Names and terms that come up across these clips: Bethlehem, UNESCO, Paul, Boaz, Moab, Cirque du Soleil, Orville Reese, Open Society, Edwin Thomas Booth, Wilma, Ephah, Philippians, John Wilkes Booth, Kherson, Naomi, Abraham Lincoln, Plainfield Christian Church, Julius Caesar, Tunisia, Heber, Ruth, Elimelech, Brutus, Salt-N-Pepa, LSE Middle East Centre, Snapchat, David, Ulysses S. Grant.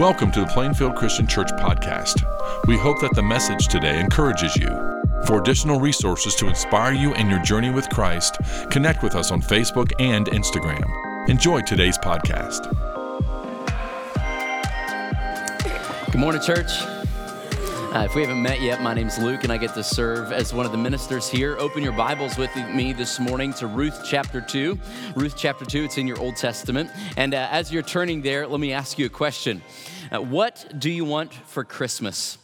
Welcome to the Plainfield Christian Church podcast. We hope that the message today encourages you. For additional resources to inspire you in your journey with Christ, connect with us on Facebook and Instagram. Enjoy today's podcast. Good morning, church. If we haven't met yet, my name's Luke, and I get to serve as one of the ministers here. Open your Bibles with me this morning to Ruth chapter 2. Ruth chapter 2, it's in your Old Testament. And as you're turning there, let me ask you a question. What do you want for Christmas?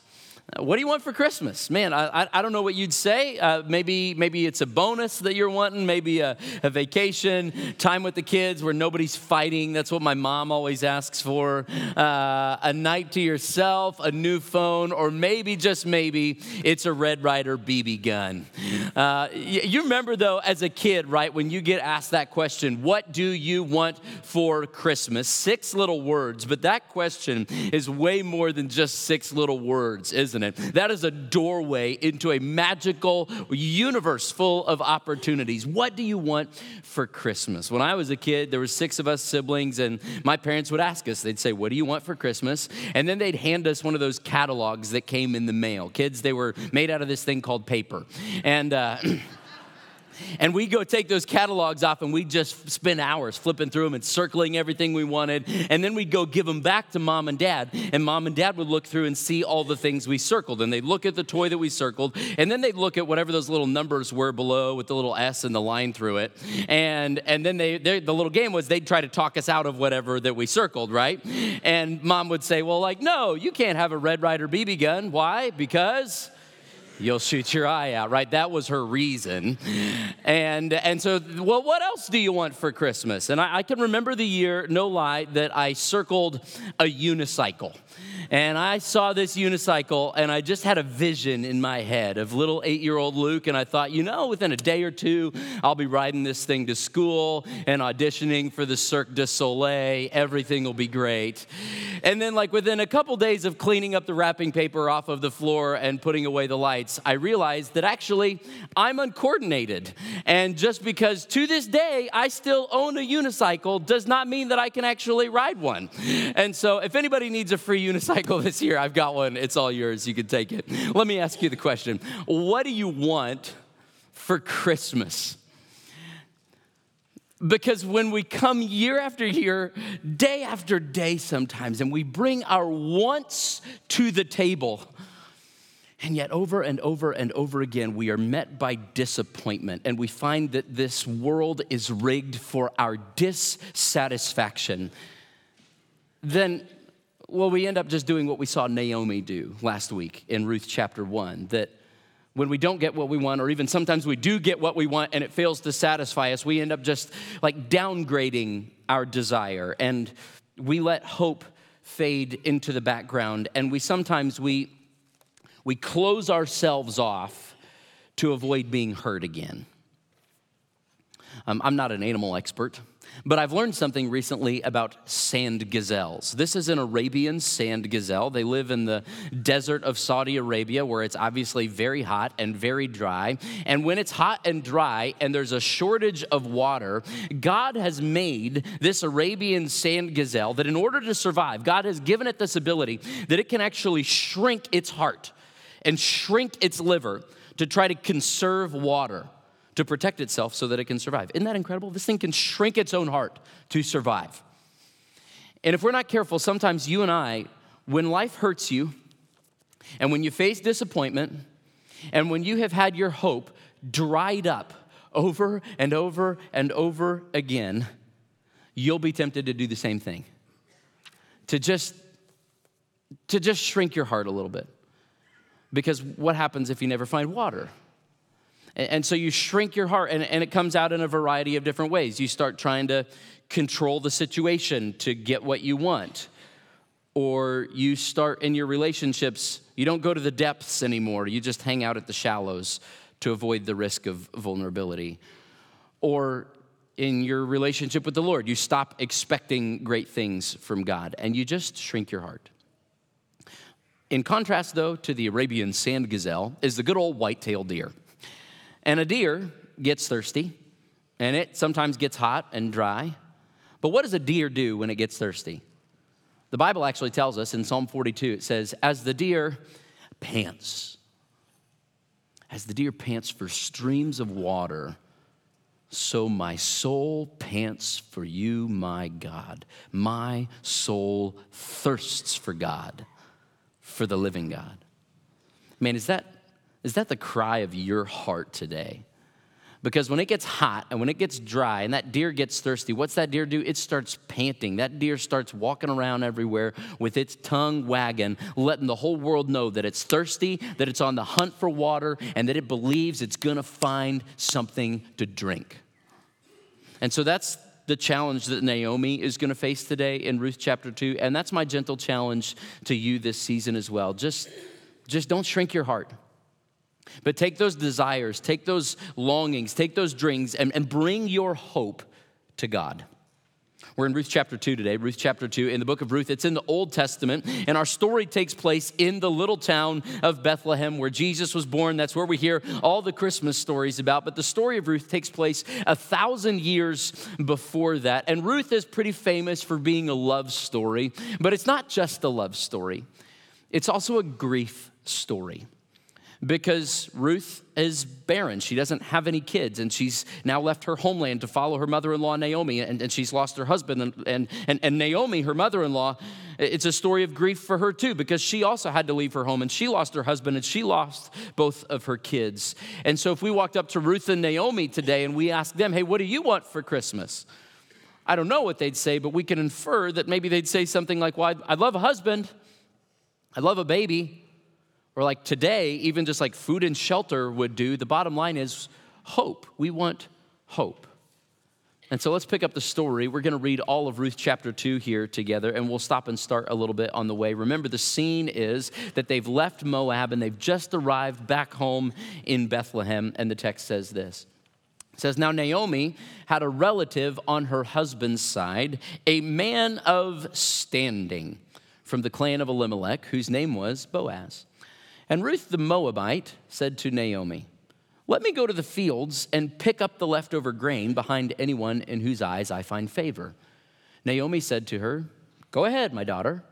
What do you want for Christmas? Man, I don't know what you'd say. Maybe it's a bonus that you're wanting, maybe a vacation, time with the kids where nobody's fighting. That's what my mom always asks for. A night to yourself, a new phone, or maybe, just maybe, it's a Red Ryder BB gun. You remember, though, as a kid, right, when you get asked that question, what do you want for Christmas? 6 little words, but that question is way more than just 6 little words, isn't it? That is a doorway into a magical universe full of opportunities. What do you want for Christmas? When I was a kid, there were 6 of us siblings, and my parents would ask us, they'd say, what do you want for Christmas? And then they'd hand us one of those catalogs that came in the mail. Kids, they were made out of this thing called paper. And and we go take those catalogs off, and we just spend hours flipping through them and circling everything we wanted. And then we'd go give them back to mom and dad. And mom and dad would look through and see all the things we circled. And they'd look at the toy that we circled. And then they'd look at whatever those little numbers were below with the little S and the line through it. And then the little game was they'd try to talk us out of whatever that we circled, right? And mom would say, well, like, no, you can't have a Red Ryder BB gun. Why? Because you'll shoot your eye out, right? That was her reason. And so, well, what else do you want for Christmas? And I can remember the year, no lie, that I circled a unicycle. And I saw this unicycle, and I just had a vision in my head of little 8-year-old Luke, and I thought, you know, within a day or 2, I'll be riding this thing to school and auditioning for the Cirque du Soleil. Everything will be great. And then, like, within a couple days of cleaning up the wrapping paper off of the floor and putting away the lights, I realized that actually I'm uncoordinated. And just because to this day I still own a unicycle does not mean that I can actually ride one. And so if anybody needs a free unicycle this year, I've got one. It's all yours. You can take it. Let me ask you the question. What do you want for Christmas? Because when we come year after year, day after day sometimes, and we bring our wants to the table, and yet over and over and over again, we are met by disappointment, and we find that this world is rigged for our dissatisfaction, then, well, we end up just doing what we saw Naomi do last week in Ruth chapter 1, that when we don't get what we want, or even sometimes we do get what we want and it fails to satisfy us, we end up just like downgrading our desire, and we let hope fade into the background, and we sometimes close ourselves off to avoid being hurt again. I'm not an animal expert, but I've learned something recently about sand gazelles. This is an Arabian sand gazelle. They live in the desert of Saudi Arabia, where it's obviously very hot and very dry. And when it's hot and dry and there's a shortage of water, God has made this Arabian sand gazelle that in order to survive, God has given it this ability that it can actually shrink its heart and shrink its liver to try to conserve water, to protect itself so that it can survive. Isn't that incredible? This thing can shrink its own heart to survive. And if we're not careful, sometimes you and I, when life hurts you, and when you face disappointment, and when you have had your hope dried up over and over and over again, you'll be tempted to do the same thing, to just shrink your heart a little bit. Because what happens if you never find water? And so you shrink your heart, and it comes out in a variety of different ways. You start trying to control the situation to get what you want. Or you start in your relationships, you don't go to the depths anymore. You just hang out at the shallows to avoid the risk of vulnerability. Or in your relationship with the Lord, you stop expecting great things from God, and you just shrink your heart. In contrast, though, to the Arabian sand gazelle is the good old white-tailed deer. And a deer gets thirsty, and it sometimes gets hot and dry. But what does a deer do when it gets thirsty? The Bible actually tells us in Psalm 42, it says, as the deer pants for streams of water, so my soul pants for you, my God. My soul thirsts for God, for the living God. Man, is that the cry of your heart today? Because when it gets hot and when it gets dry and that deer gets thirsty, what's that deer do? It starts panting. That deer starts walking around everywhere with its tongue wagging, letting the whole world know that it's thirsty, that it's on the hunt for water, and that it believes it's going to find something to drink. And so that's the challenge that Naomi is going to face today in Ruth chapter 2. And that's my gentle challenge to you this season as well. Just don't shrink your heart. But take those desires, take those longings, take those dreams, and bring your hope to God. We're in Ruth chapter 2 today, Ruth chapter 2 in the book of Ruth. It's in the Old Testament, and our story takes place in the little town of Bethlehem where Jesus was born. That's where we hear all the Christmas stories about. But the story of Ruth takes place 1,000 years before that. And Ruth is pretty famous for being a love story, but it's not just a love story. It's also a grief story. Because Ruth is barren. She doesn't have any kids, and she's now left her homeland to follow her mother-in-law, Naomi, and she's lost her husband. And Naomi, her mother-in-law, it's a story of grief for her too, because she also had to leave her home, and she lost her husband, and she lost both of her kids. And so if we walked up to Ruth and Naomi today, and we asked them, hey, what do you want for Christmas? I don't know what they'd say, but we can infer that maybe they'd say something like, well, I'd love a husband, I'd love a baby, or like today, even just like food and shelter would do. The bottom line is hope. We want hope. And so let's pick up the story. We're going to read all of Ruth chapter 2 here together, and we'll stop and start a little bit on the way. Remember, the scene is that they've left Moab, and they've just arrived back home in Bethlehem, and the text says this. It says, now Naomi had a relative on her husband's side, a man of standing from the clan of Elimelech, whose name was Boaz. And Ruth the Moabite said to Naomi, let me go to the fields and pick up the leftover grain behind anyone in whose eyes I find favor. Naomi said to her, go ahead, my daughter.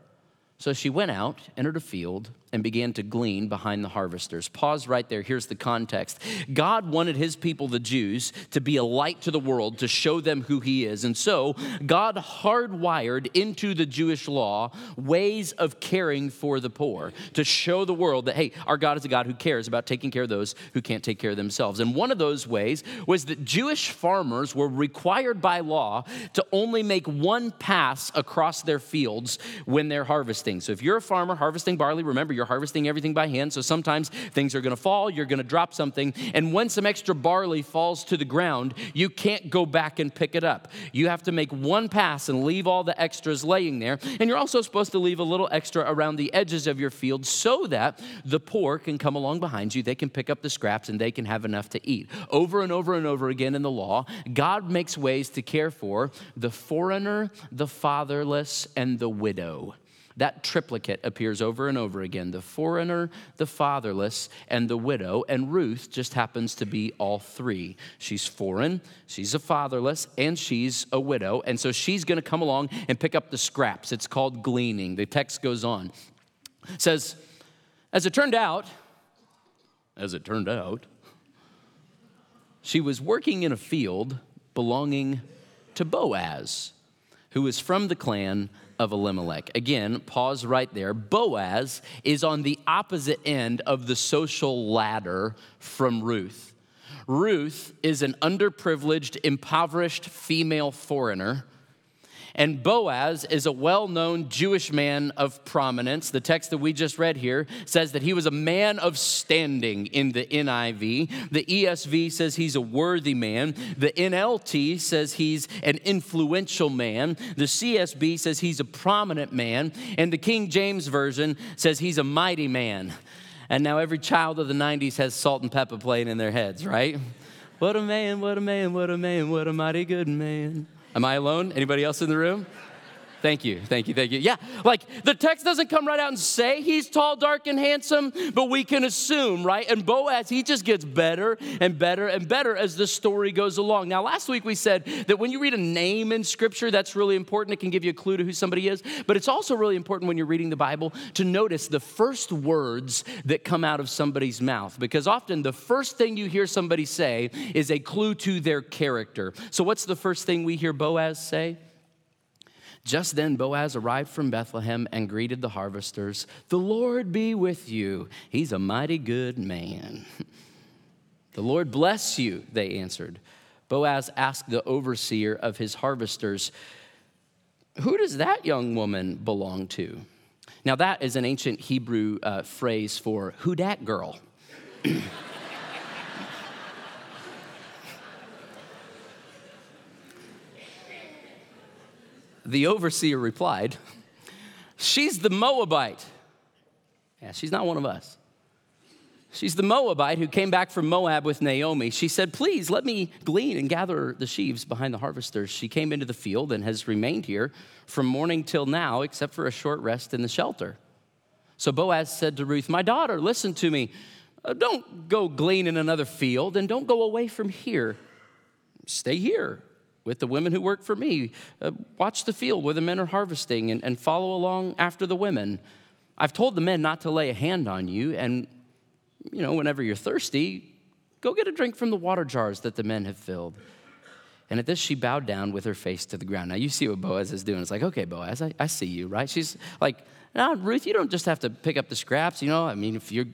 So she went out, entered a field, and began to glean behind the harvesters. Pause right there. Here's the context. God wanted his people, the Jews, to be a light to the world, to show them who he is. And so God hardwired into the Jewish law ways of caring for the poor, to show the world that, hey, our God is a God who cares about taking care of those who can't take care of themselves. And one of those ways was that Jewish farmers were required by law to only make one pass across their fields when they're harvesting. So if you're a farmer harvesting barley, remember you're harvesting everything by hand, so sometimes things are going to fall, you're going to drop something, and when some extra barley falls to the ground, you can't go back and pick it up. You have to make one pass and leave all the extras laying there, and you're also supposed to leave a little extra around the edges of your field so that the poor can come along behind you, they can pick up the scraps, and they can have enough to eat. Over and over and over again in the law, God makes ways to care for the foreigner, the fatherless, and the widow. That triplicate appears over and over again, the foreigner, the fatherless, and the widow, and Ruth just happens to be all three. She's foreign, she's a fatherless, and she's a widow, and so she's going to come along and pick up the scraps. It's called gleaning. The text goes on. It says, as it turned out, she was working in a field belonging to Boaz, who was from the clan of Elimelech. Again, pause right there. Boaz is on the opposite end of the social ladder from Ruth. Ruth is an underprivileged, impoverished female foreigner, and Boaz is a well-known Jewish man of prominence. The text that we just read here says that he was a man of standing in the NIV. The ESV says he's a worthy man. The NLT says he's an influential man. The CSB says he's a prominent man. And the King James Version says he's a mighty man. And now every child of the 90s has Salt-N-Pepa playing in their heads, right? What a man, what a man, what a man, what a mighty good man. Am I alone? Anybody else in the room? Thank you. Yeah, like the text doesn't come right out and say he's tall, dark, and handsome, but we can assume, right? And Boaz, he just gets better and better and better as the story goes along. Now, last week we said that when you read a name in Scripture, that's really important. It can give you a clue to who somebody is, but it's also really important when you're reading the Bible to notice the first words that come out of somebody's mouth, because often the first thing you hear somebody say is a clue to their character. So what's the first thing we hear Boaz say? Just then Boaz arrived from Bethlehem and greeted the harvesters. The Lord be with you. He's a mighty good man. The Lord bless you, they answered. Boaz asked the overseer of his harvesters, who does that young woman belong to? Now that is an ancient Hebrew phrase for who dat girl. The overseer replied, she's the Moabite. Yeah, she's not one of us. She's the Moabite who came back from Moab with Naomi. She said, please let me glean and gather the sheaves behind the harvesters. She came into the field and has remained here from morning till now, except for a short rest in the shelter. So Boaz said to Ruth, my daughter, listen to me. Don't go glean in another field and don't go away from here. Stay here with the women who work for me. Watch the field where the men are harvesting and follow along after the women. I've told the men not to lay a hand on you, and, you know, whenever you're thirsty, go get a drink from the water jars that the men have filled. And at this, she bowed down with her face to the ground. Now, you see what Boaz is doing. It's like, okay, Boaz, I see you, right? She's like, no, Ruth, you don't just have to pick up the scraps, you know? I mean, if you're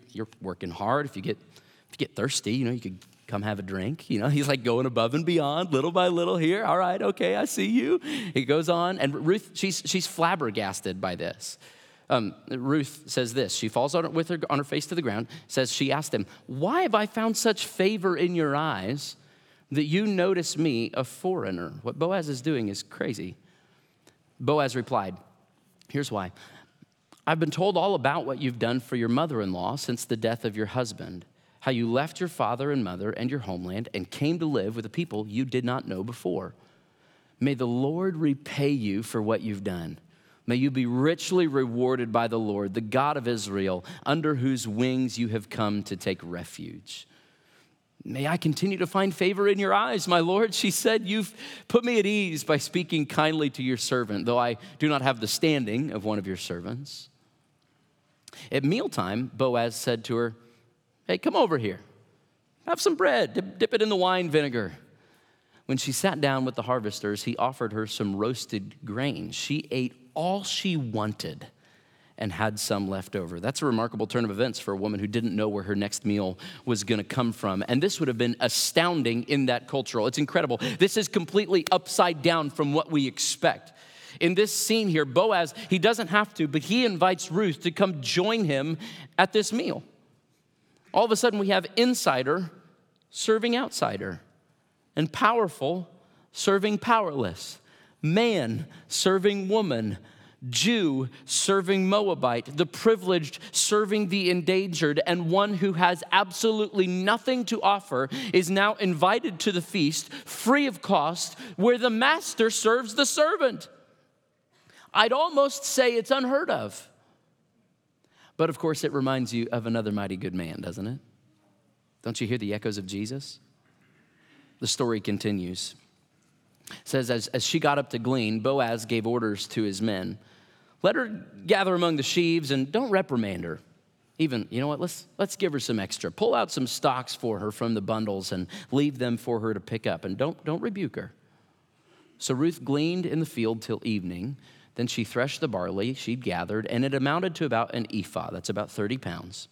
working hard, if you get thirsty, you know, you could come have a drink. You know, he's like going above and beyond, little by little here. All right, okay, I see you. He goes on, and Ruth, she's flabbergasted by this. Ruth says this. She falls on her face to the ground, says she asked him, why have I found such favor in your eyes that you notice me a foreigner? What Boaz is doing is crazy. Boaz replied, here's why. I've been told all about what you've done for your mother-in-law since the death of your husband, how you left your father and mother and your homeland and came to live with a people you did not know before. May the Lord repay you for what you've done. May you be richly rewarded by the Lord, the God of Israel, under whose wings you have come to take refuge. May I continue to find favor in your eyes, my Lord. She said, you've put me at ease by speaking kindly to your servant, though I do not have the standing of one of your servants. At mealtime, Boaz said to her, hey, come over here. Have some bread. Dip it in the wine vinegar. When she sat down with the harvesters, he offered her some roasted grain. She ate all she wanted and had some left over. That's a remarkable turn of events for a woman who didn't know where her next meal was going to come from. And this would have been astounding in that culture. It's incredible. This is completely upside down from what we expect. In this scene here, Boaz, he doesn't have to, but he invites Ruth to come join him at this meal. All of a sudden, we have insider serving outsider, and powerful serving powerless, man serving woman, Jew serving Moabite, the privileged serving the endangered, and one who has absolutely nothing to offer is now invited to the feast, free of cost, where the master serves the servant. I'd almost say it's unheard of. But of course, it reminds you of another mighty good man, doesn't it? Don't you hear the echoes of Jesus? The story continues. It says, as she got up to glean, Boaz gave orders to his men. Let her gather among the sheaves and don't reprimand her. Even, you know what, let's give her some extra. Pull out some stalks for her from the bundles and leave them for her to pick up, and don't rebuke her. So Ruth gleaned in the field till evening. Then she threshed the barley she'd gathered, and it amounted to about an ephah. That's about 30 pounds.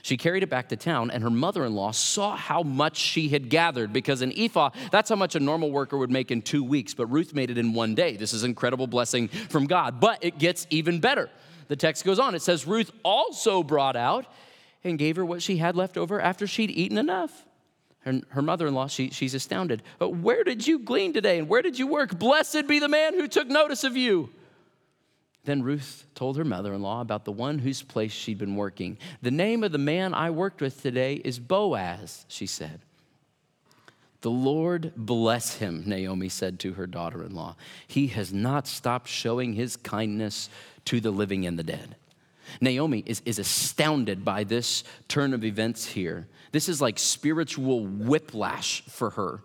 She carried it back to town, and her mother-in-law saw how much she had gathered, because an ephah, that's how much a normal worker would make in 2 weeks, but Ruth made it in 1 day. This is an incredible blessing from God, but it gets even better. The text goes on. It says, Ruth also brought out and gave her what she had left over after she'd eaten enough. And her mother-in-law, she's astounded. Where did you glean today, and where did you work? Blessed be the man who took notice of you. Then Ruth told her mother-in-law about the one whose place she'd been working. The name of the man I worked with today is Boaz, she said. The Lord bless him, Naomi said to her daughter-in-law. He has not stopped showing his kindness to the living and the dead. Naomi is astounded by this turn of events here. This is like spiritual whiplash for her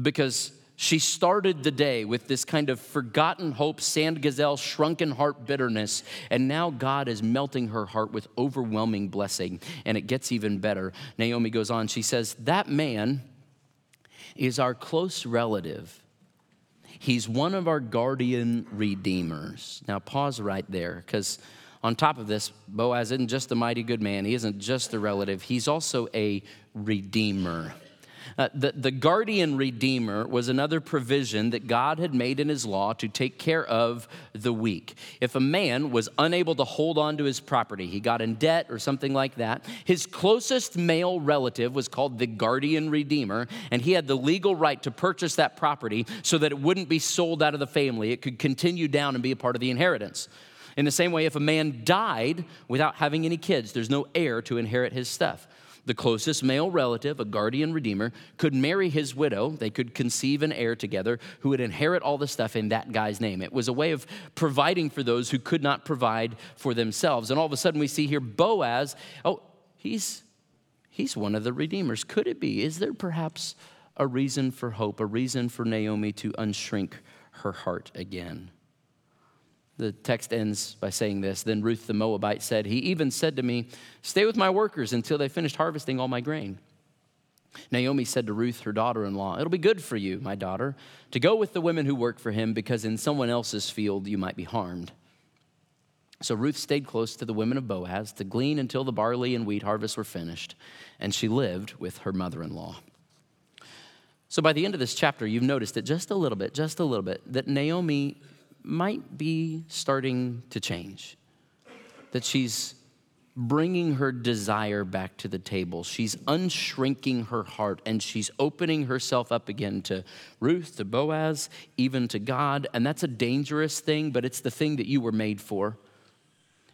because she started the day with this kind of forgotten hope, sand gazelle, shrunken heart bitterness, and now God is melting her heart with overwhelming blessing, and it gets even better. Naomi goes on, she says, that man is our close relative. He's one of our guardian redeemers. Now pause right there, because on top of this, Boaz isn't just a mighty good man. He isn't just a relative. He's also a redeemer. The guardian redeemer was another provision that God had made in his law to take care of the weak. If a man was unable to hold on to his property, he got in debt or something like that, his closest male relative was called the guardian redeemer, and he had the legal right to purchase that property so that it wouldn't be sold out of the family. It could continue down and be a part of the inheritance. In the same way, if a man died without having any kids, there's no heir to inherit his stuff. The closest male relative, a guardian redeemer, could marry his widow. They could conceive an heir together who would inherit all the stuff in that guy's name. It was a way of providing for those who could not provide for themselves. And all of a sudden we see here Boaz, he's one of the redeemers. Could it be? Is there perhaps a reason for hope, a reason for Naomi to unshrink her heart again? The text ends by saying this, then Ruth the Moabite said, he even said to me, stay with my workers until they finished harvesting all my grain. Naomi said to Ruth, her daughter-in-law, it'll be good for you, my daughter, to go with the women who work for him because in someone else's field you might be harmed. So Ruth stayed close to the women of Boaz to glean until the barley and wheat harvests were finished, and she lived with her mother-in-law. So by the end of this chapter, you've noticed it just a little bit, that Naomi might be starting to change, that she's bringing her desire back to the table. She's unshrinking her heart, and she's opening herself up again to Ruth, to Boaz, even to God. And that's a dangerous thing, but it's the thing that you were made for.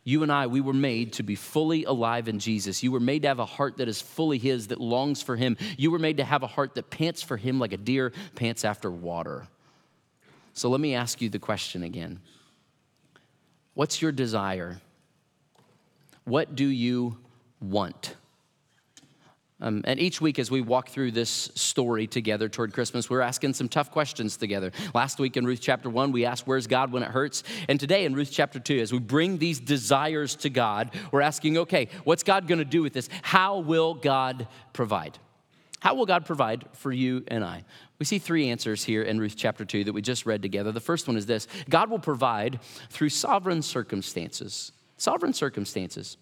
You and I, we were made to be fully alive in Jesus. You were made to have a heart that is fully his, that longs for him. You were made to have a heart that pants for him like a deer pants after water. So let me ask you the question again. What's your desire? What do you want? And each week as we walk through this story together toward Christmas, we're asking some tough questions together. Last week in Ruth chapter 1, we asked, where's God when it hurts? And today in Ruth chapter 2, as we bring these desires to God, we're asking, okay, what's God going to do with this? How will God provide? How will God provide for you and I? We see three answers here in Ruth chapter 2 that we just read together. The first one is this. God will provide through sovereign circumstances. Sovereign circumstances.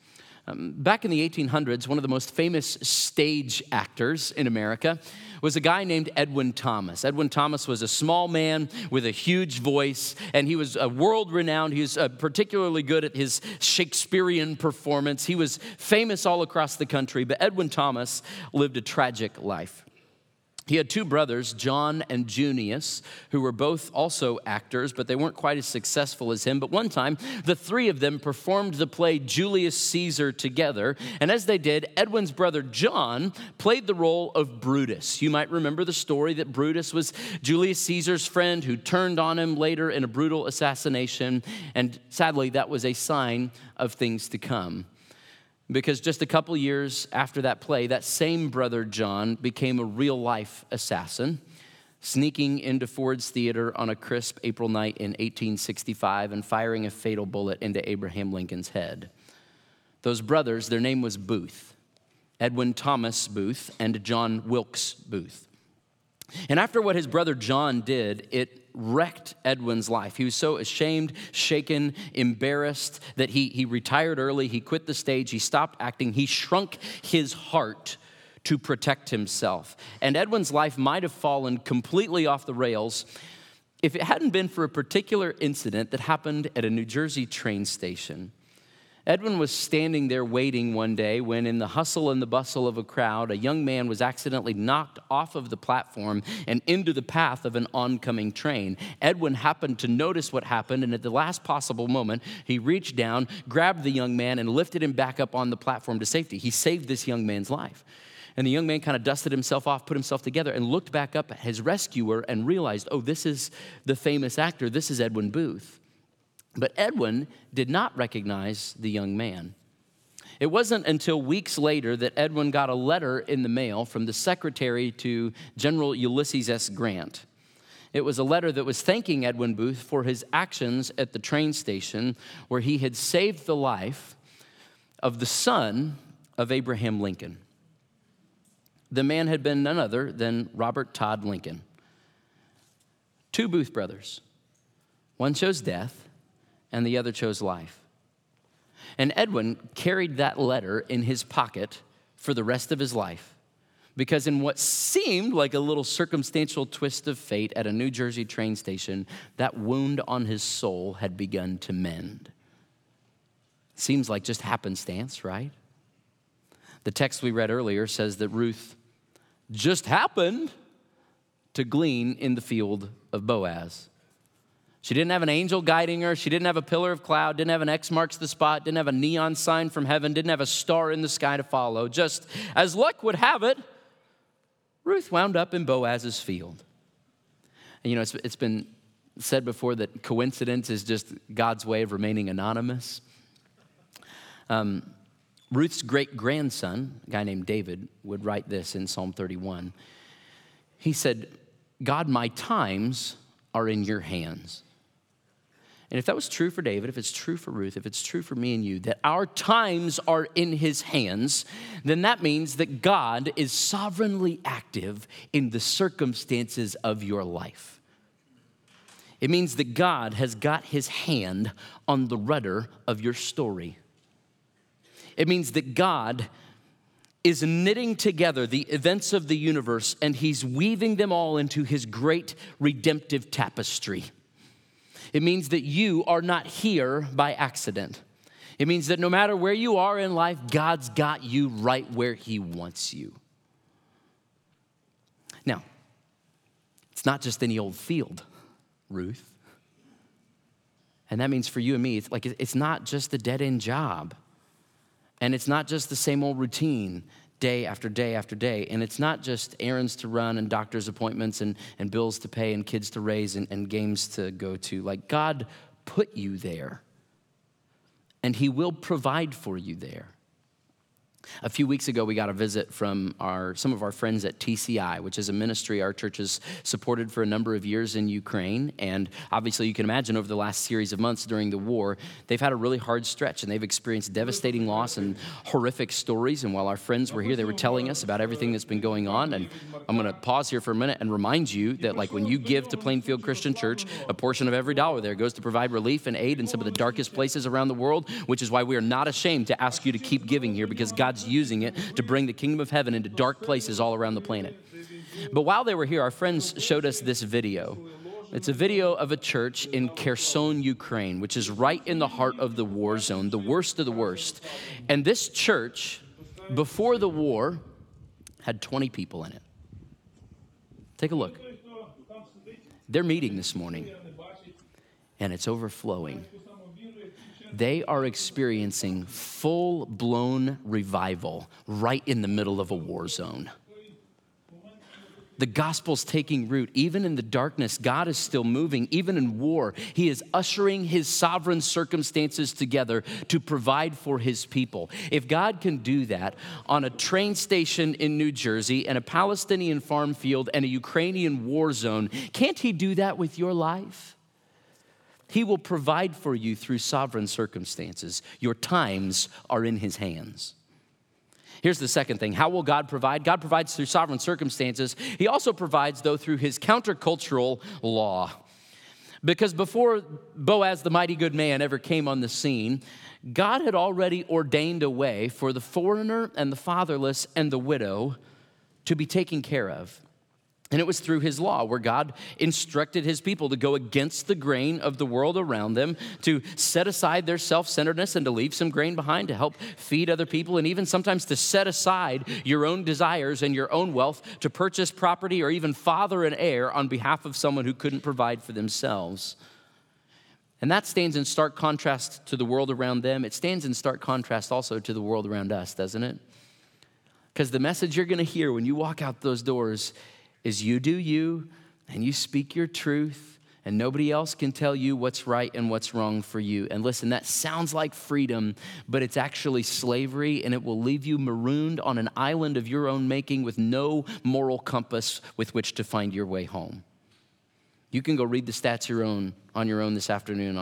Back in the 1800s, one of the most famous stage actors in America was a guy named Edwin Thomas. Edwin Thomas was a small man with a huge voice, and he was world-renowned. He was particularly good at his Shakespearean performance. He was famous all across the country, but Edwin Thomas lived a tragic life. He had two brothers, John and Junius, who were both also actors, but they weren't quite as successful as him. But one time, the three of them performed the play Julius Caesar together. And as they did, Edwin's brother John played the role of Brutus. You might remember the story that Brutus was Julius Caesar's friend who turned on him later in a brutal assassination. And sadly, that was a sign of things to come. Because just a couple years after that play, that same brother John became a real-life assassin, sneaking into Ford's Theater on a crisp April night in 1865 and firing a fatal bullet into Abraham Lincoln's head. Those brothers, their name was Booth, Edwin Thomas Booth and John Wilkes Booth. And after what his brother John did, it wrecked Edwin's life. He was so ashamed, shaken, embarrassed that he retired early. He quit the stage. He stopped acting. He shrunk his heart to protect himself. And Edwin's life might have fallen completely off the rails if it hadn't been for a particular incident that happened at a New Jersey train station. Edwin was standing there waiting one day when, in the hustle and the bustle of a crowd, a young man was accidentally knocked off of the platform and into the path of an oncoming train. Edwin happened to notice what happened, and at the last possible moment, he reached down, grabbed the young man, and lifted him back up on the platform to safety. He saved this young man's life. And the young man kind of dusted himself off, put himself together, and looked back up at his rescuer and realized, oh, this is the famous actor. This is Edwin Booth. But Edwin did not recognize the young man. It wasn't until weeks later that Edwin got a letter in the mail from the secretary to General Ulysses S. Grant. It was a letter that was thanking Edwin Booth for his actions at the train station where he had saved the life of the son of Abraham Lincoln. The man had been none other than Robert Todd Lincoln. Two Booth brothers. One chose death and the other chose life. And Edwin carried that letter in his pocket for the rest of his life, because in what seemed like a little circumstantial twist of fate at a New Jersey train station, that wound on his soul had begun to mend. Seems like just happenstance, right? The text we read earlier says that Ruth just happened to glean in the field of Boaz. She didn't have an angel guiding her. She didn't have a pillar of cloud, didn't have an X marks the spot, didn't have a neon sign from heaven, didn't have a star in the sky to follow. Just as luck would have it, Ruth wound up in Boaz's field. And you know, it's been said before that coincidence is just God's way of remaining anonymous. Ruth's great-grandson, a guy named David, would write this in Psalm 31. He said, "God, my times are in your hands." And if that was true for David, if it's true for Ruth, if it's true for me and you, that our times are in his hands, then that means that God is sovereignly active in the circumstances of your life. It means that God has got his hand on the rudder of your story. It means that God is knitting together the events of the universe, and he's weaving them all into his great redemptive tapestry. It means that you are not here by accident. It means that no matter where you are in life, God's got you right where he wants you. Now, it's not just any old field, Ruth. And that means for you and me, it's not just the dead-end job. And it's not just the same old routine, day after day after day. And it's not just errands to run and doctor's appointments and bills to pay and kids to raise and games to go to. Like, God put you there, and he will provide for you there. A few weeks ago, we got a visit from some of our friends at TCI, which is a ministry our church has supported for a number of years in Ukraine. And obviously, you can imagine over the last series of months during the war, they've had a really hard stretch, and they've experienced devastating loss and horrific stories. And while our friends were here, they were telling us about everything that's been going on. And I'm going to pause here for a minute and remind you that, like, when you give to Plainfield Christian Church, a portion of every dollar there goes to provide relief and aid in some of the darkest places around the world, which is why we are not ashamed to ask you to keep giving here, because God's using it to bring the kingdom of heaven into dark places all around the planet. But while they were here, our friends showed us this video. It's a video of a church in Kherson, Ukraine, which is right in the heart of the war zone, the worst of the worst. And this church, before the war, had 20 people in it. Take a look. They're meeting this morning, and it's overflowing. They are experiencing full-blown revival right in the middle of a war zone. The gospel's taking root. Even in the darkness, God is still moving. Even in war, he is ushering his sovereign circumstances together to provide for his people. If God can do that on a train station in New Jersey and a Palestinian farm field and a Ukrainian war zone, can't he do that with your life? He will provide for you through sovereign circumstances. Your times are in his hands. Here's the second thing. How will God provide? God provides through sovereign circumstances. He also provides, though, through his countercultural law. Because before Boaz, the mighty good man, ever came on the scene, God had already ordained a way for the foreigner and the fatherless and the widow to be taken care of. And it was through his law, where God instructed his people to go against the grain of the world around them, to set aside their self-centeredness and to leave some grain behind to help feed other people, and even sometimes to set aside your own desires and your own wealth to purchase property or even father an heir on behalf of someone who couldn't provide for themselves. And that stands in stark contrast to the world around them. It stands in stark contrast also to the world around us, doesn't it? Because the message you're going to hear when you walk out those doors is you do you and you speak your truth and nobody else can tell you what's right and what's wrong for you. And listen, that sounds like freedom, but it's actually slavery, and it will leave you marooned on an island of your own making with no moral compass with which to find your way home. You can go read the stats on your own this afternoon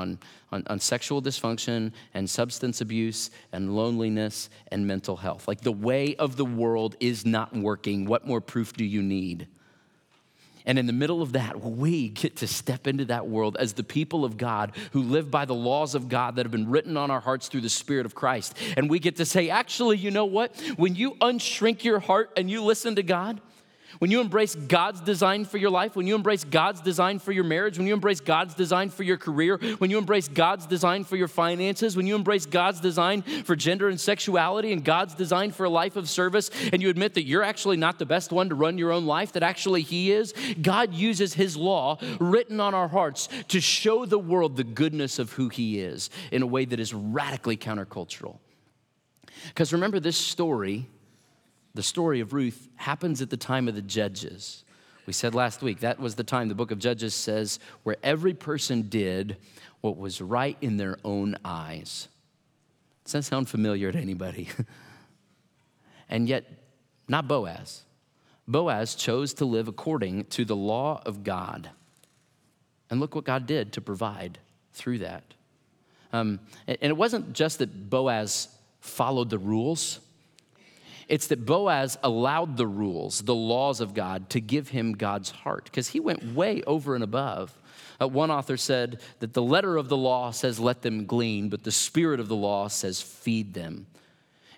on sexual dysfunction and substance abuse and loneliness and mental health. Like, the way of the world is not working. What more proof do you need? And in the middle of that, we get to step into that world as the people of God who live by the laws of God that have been written on our hearts through the Spirit of Christ. And we get to say, actually, you know what? When you unshrink your heart and you listen to God, when you embrace God's design for your life, when you embrace God's design for your marriage, when you embrace God's design for your career, when you embrace God's design for your finances, when you embrace God's design for gender and sexuality and God's design for a life of service, and you admit that you're actually not the best one to run your own life, that actually He is, God uses His law written on our hearts to show the world the goodness of who He is in a way that is radically countercultural. Because remember, this story, the story of Ruth, happens at the time of the Judges. We said last week, that was the time, the book of Judges says, where every person did what was right in their own eyes. Does that sound familiar to anybody? And yet, not Boaz. Boaz chose to live according to the law of God. And look what God did to provide through that. And it wasn't just that Boaz followed the rules. It's that Boaz allowed the rules, the laws of God, to give him God's heart, because he went way over and above. One author said that the letter of the law says, let them glean, but the spirit of the law says, feed them.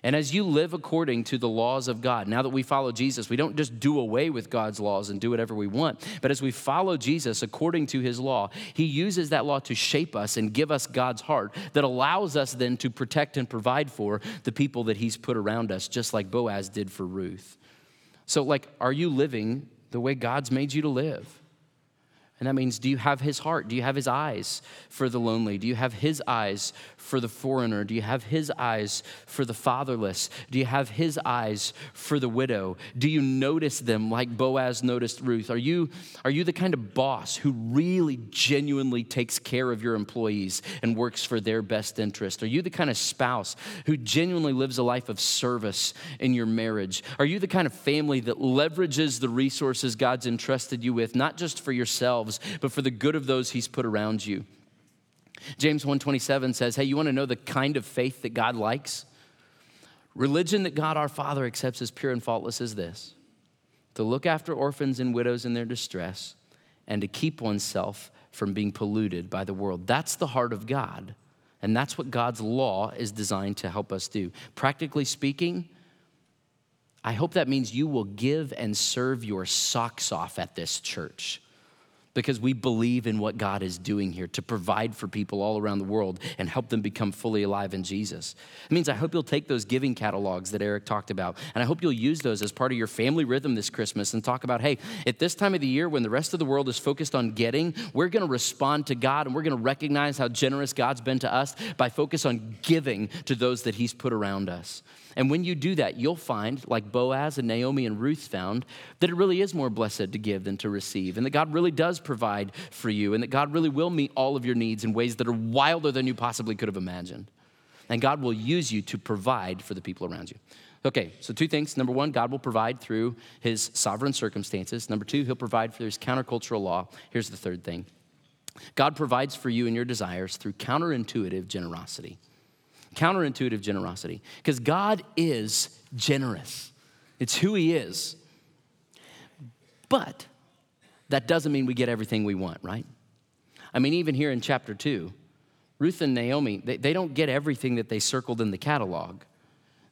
And as you live according to the laws of God, now that we follow Jesus, we don't just do away with God's laws and do whatever we want, but as we follow Jesus according to His law, He uses that law to shape us and give us God's heart that allows us then to protect and provide for the people that He's put around us, just like Boaz did for Ruth. So, like, are you living the way God's made you to live? And that means, do you have His heart? Do you have His eyes for the lonely? Do you have His eyes for the foreigner? Do you have His eyes for the fatherless? Do you have His eyes for the widow? Do you notice them like Boaz noticed Ruth? Are you the kind of boss who really genuinely takes care of your employees and works for their best interest? Are you the kind of spouse who genuinely lives a life of service in your marriage? Are you the kind of family that leverages the resources God's entrusted you with, not just for yourselves, but for the good of those He's put around you? James 1:27 says, hey, you want to know the kind of faith that God likes? Religion that God our Father accepts as pure and faultless is this: to look after orphans and widows in their distress and to keep oneself from being polluted by the world. That's the heart of God, and that's what God's law is designed to help us do. Practically speaking, I hope that means you will give and serve your socks off at this church, because we believe in what God is doing here to provide for people all around the world and help them become fully alive in Jesus. It means I hope you'll take those giving catalogs that Eric talked about, and I hope you'll use those as part of your family rhythm this Christmas and talk about, hey, at this time of the year when the rest of the world is focused on getting, we're going to respond to God, and we're going to recognize how generous God's been to us by focus on giving to those that He's put around us. And when you do that, you'll find, like Boaz and Naomi and Ruth found, that it really is more blessed to give than to receive, and that God really does provide for you, and that God really will meet all of your needs in ways that are wilder than you possibly could have imagined. And God will use you to provide for the people around you. Okay, so two things. Number one, God will provide through His sovereign circumstances. Number two, He'll provide through His countercultural law. Here's the third thing. God provides for you and your desires through counterintuitive generosity. Counterintuitive generosity, because God is generous. It's who He is. But that doesn't mean we get everything we want, right? I mean, even here in chapter 2, Ruth and Naomi, they don't get everything that they circled in the catalog.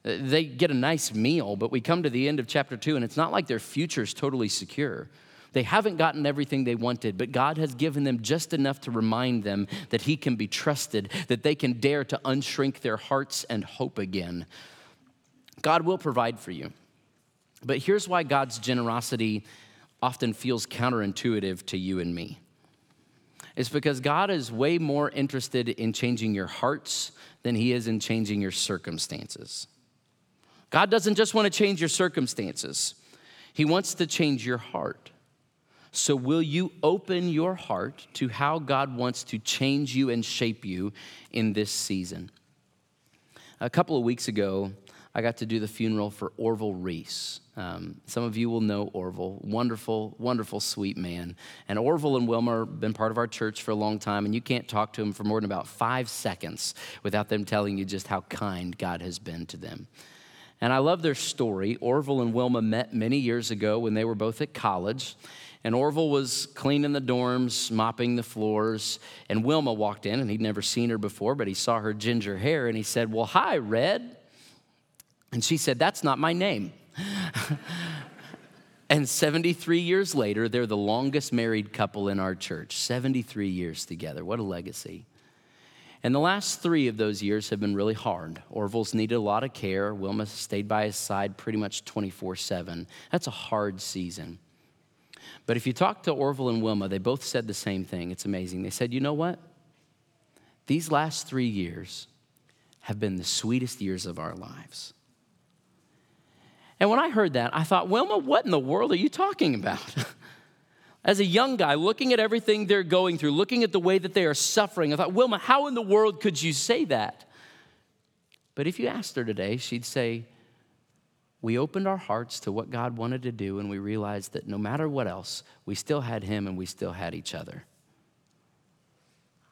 They get a nice meal, but we come to the end of chapter 2, and it's not like their future's totally secure. They haven't gotten everything they wanted, but God has given them just enough to remind them that He can be trusted, that they can dare to unshrink their hearts and hope again. God will provide for you. But here's why God's generosity often feels counterintuitive to you and me. It's because God is way more interested in changing your hearts than He is in changing your circumstances. God doesn't just want to change your circumstances. He wants to change your heart. So will you open your heart to how God wants to change you and shape you in this season? A couple of weeks ago, I got to do the funeral for Orville Reese. Some of you will know Orville. Wonderful, wonderful, sweet man. And Orville and Wilma have been part of our church for a long time, and you can't talk to them for more than about 5 seconds without them telling you just how kind God has been to them. And I love their story. Orville and Wilma met many years ago when they were both at college. And Orville was cleaning the dorms, mopping the floors. And Wilma walked in, and he'd never seen her before, but he saw her ginger hair, and he said, "Well, hi, Red." And she said, "That's not my name." And 73 years later, they're the longest married couple in our church. 73 years together. What a legacy. And the last 3 of those years have been really hard. Orville's needed a lot of care. Wilma stayed by his side pretty much 24/7. That's a hard season. But if you talk to Orville and Wilma, they both said the same thing. It's amazing. They said, "You know what? These last 3 years have been the sweetest years of our lives." And when I heard that, I thought, Wilma, what in the world are you talking about? As a young guy, looking at everything they're going through, looking at the way that they are suffering, I thought, Wilma, how in the world could you say that? But if you asked her today, she'd say, we opened our hearts to what God wanted to do, and we realized that no matter what else, we still had him and we still had each other.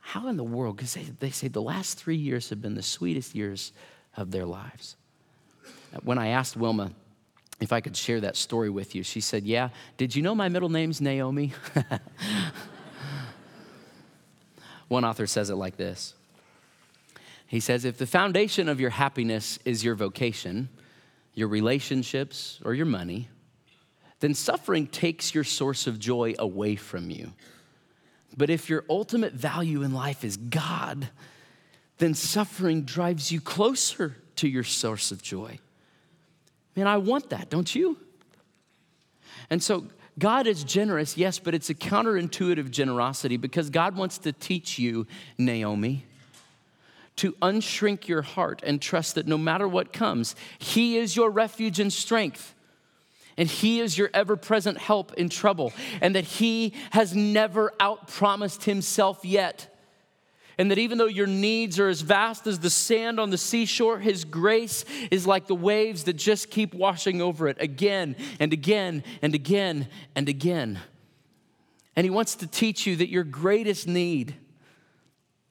How in the world? Because they say the last 3 years have been the sweetest years of their lives. When I asked Wilma if I could share that story with you, she said, "Yeah, did you know my middle name's Naomi?" One author says it like this. He says, if the foundation of your happiness is your vocation, your relationships, or your money, then suffering takes your source of joy away from you. But if your ultimate value in life is God, then suffering drives you closer to your source of joy. Man, I want that, don't you? And so God is generous, yes, but it's a counterintuitive generosity because God wants to teach you, Naomi, to unshrink your heart and trust that no matter what comes, he is your refuge and strength, and he is your ever-present help in trouble, and that he has never outpromised himself yet. And that even though your needs are as vast as the sand on the seashore, his grace is like the waves that just keep washing over it again and again and again and again. And he wants to teach you that your greatest need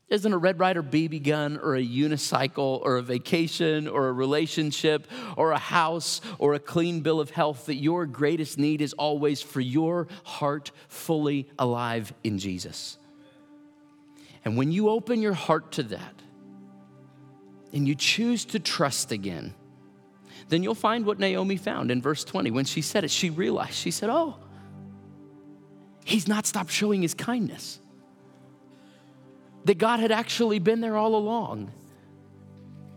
isn't a Red Ryder BB gun or a unicycle or a vacation or a relationship or a house or a clean bill of health, that your greatest need is always for your heart fully alive in Jesus. And when you open your heart to that and you choose to trust again, then you'll find what Naomi found in verse 20. When she said it, she realized, she said, oh, he's not stopped showing his kindness. That God had actually been there all along,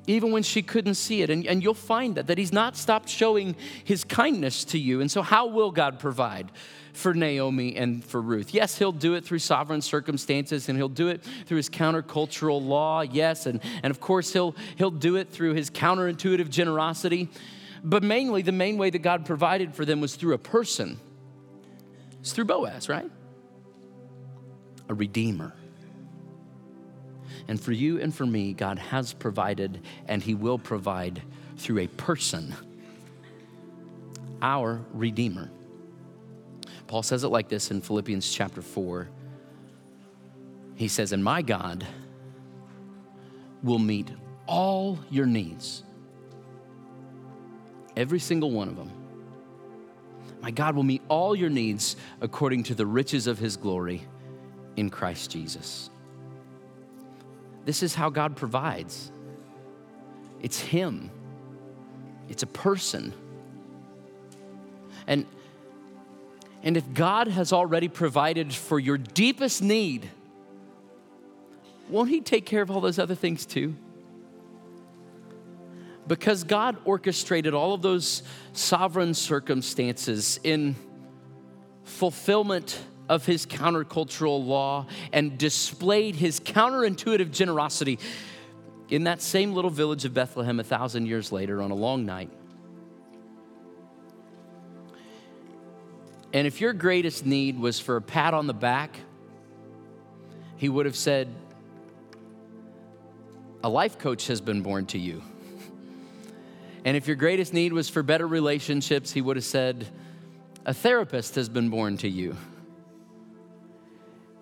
even when she couldn't see it. And you'll find that he's not stopped showing his kindness to you. And so how will God provide for Naomi and for Ruth? Yes, he'll do it through sovereign circumstances, and he'll do it through his countercultural law, yes. And of course, he'll do it through his counterintuitive generosity. But mainly, the main way that God provided for them was through a person. It's through Boaz, right? A redeemer. And for you and for me, God has provided, and he will provide through a person, our Redeemer. Paul says it like this in Philippians chapter 4. He says, and my God will meet all your needs, every single one of them. My God will meet all your needs according to the riches of his glory in Christ Jesus. This is how God provides. It's him. It's a person. And if God has already provided for your deepest need, won't he take care of all those other things too? Because God orchestrated all of those sovereign circumstances in fulfillment of his countercultural law and displayed his counterintuitive generosity in that same little village of Bethlehem 1,000 years later on a long night And if your greatest need was for a pat on the back, he would have said, a life coach has been born to you. And if your greatest need was for better relationships, he would have said, a therapist has been born to you.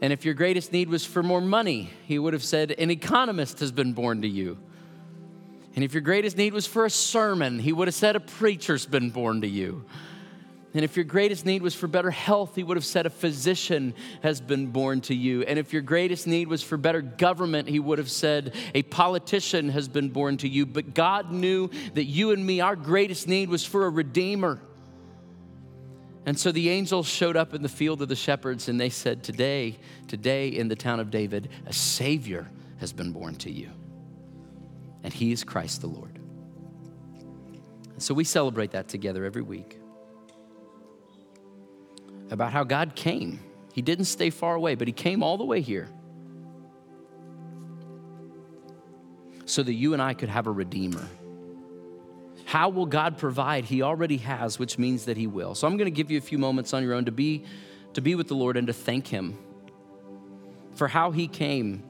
And if your greatest need was for more money, he would have said, an economist has been born to you. And if your greatest need was for a sermon, he would have said, a preacher's been born to you. And if your greatest need was for better health, he would have said, a physician has been born to you. And if your greatest need was for better government, he would have said, a politician has been born to you. But God knew that you and me, our greatest need was for a redeemer. And so the angels showed up in the field of the shepherds, and they said, today in the town of David, a Savior has been born to you. And he is Christ the Lord. And so we celebrate that together every week, about how God came. He didn't stay far away, but he came all the way here so that you and I could have a redeemer. How will God provide? He already has, which means that he will. So I'm gonna give you a few moments on your own to be with the Lord and to thank him for how he came.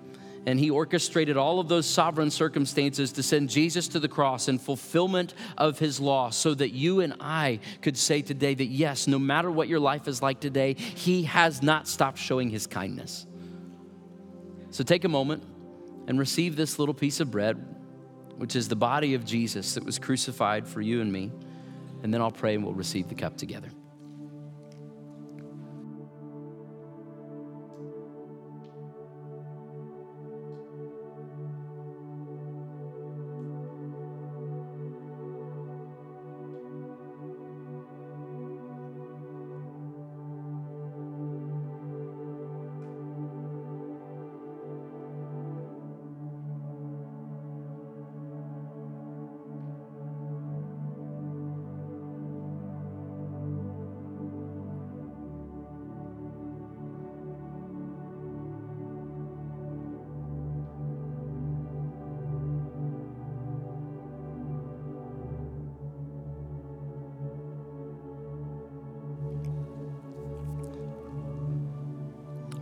And he orchestrated all of those sovereign circumstances to send Jesus to the cross in fulfillment of his law so that you and I could say today that yes, no matter what your life is like today, he has not stopped showing his kindness. So take a moment and receive this little piece of bread, which is the body of Jesus that was crucified for you and me. And then I'll pray and we'll receive the cup together.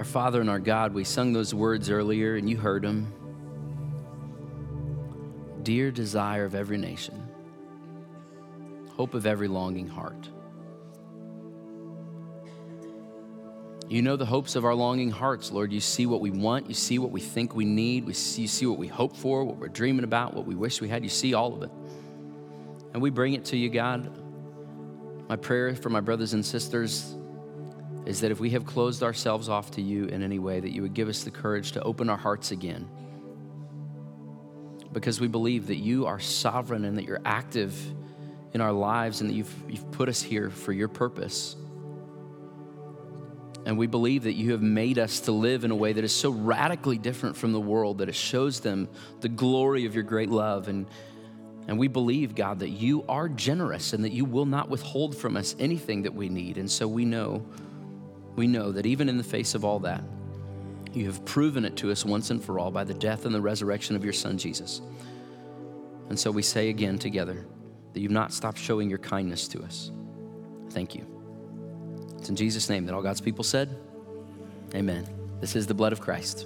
Father and our God, we sung those words earlier and you heard them. Dear desire of every nation, hope of every longing heart. You know the hopes of our longing hearts, Lord. You see what we want. You see what we think we need. You see what we hope for, what we're dreaming about, what we wish we had. You see all of it. And we bring it to you, God. My prayer for my brothers and sisters is that if we have closed ourselves off to you in any way, that you would give us the courage to open our hearts again. Because we believe that you are sovereign and that you're active in our lives and that you've put us here for your purpose. And we believe that you have made us to live in a way that is so radically different from the world that it shows them the glory of your great love. And we believe, God, that you are generous and that you will not withhold from us anything that we need. And so we know that even in the face of all that, you have proven it to us once and for all by the death and the resurrection of your son, Jesus. And so we say again together that you've not stopped showing your kindness to us. Thank you. It's in Jesus' name that all God's people said, amen. This is the blood of Christ.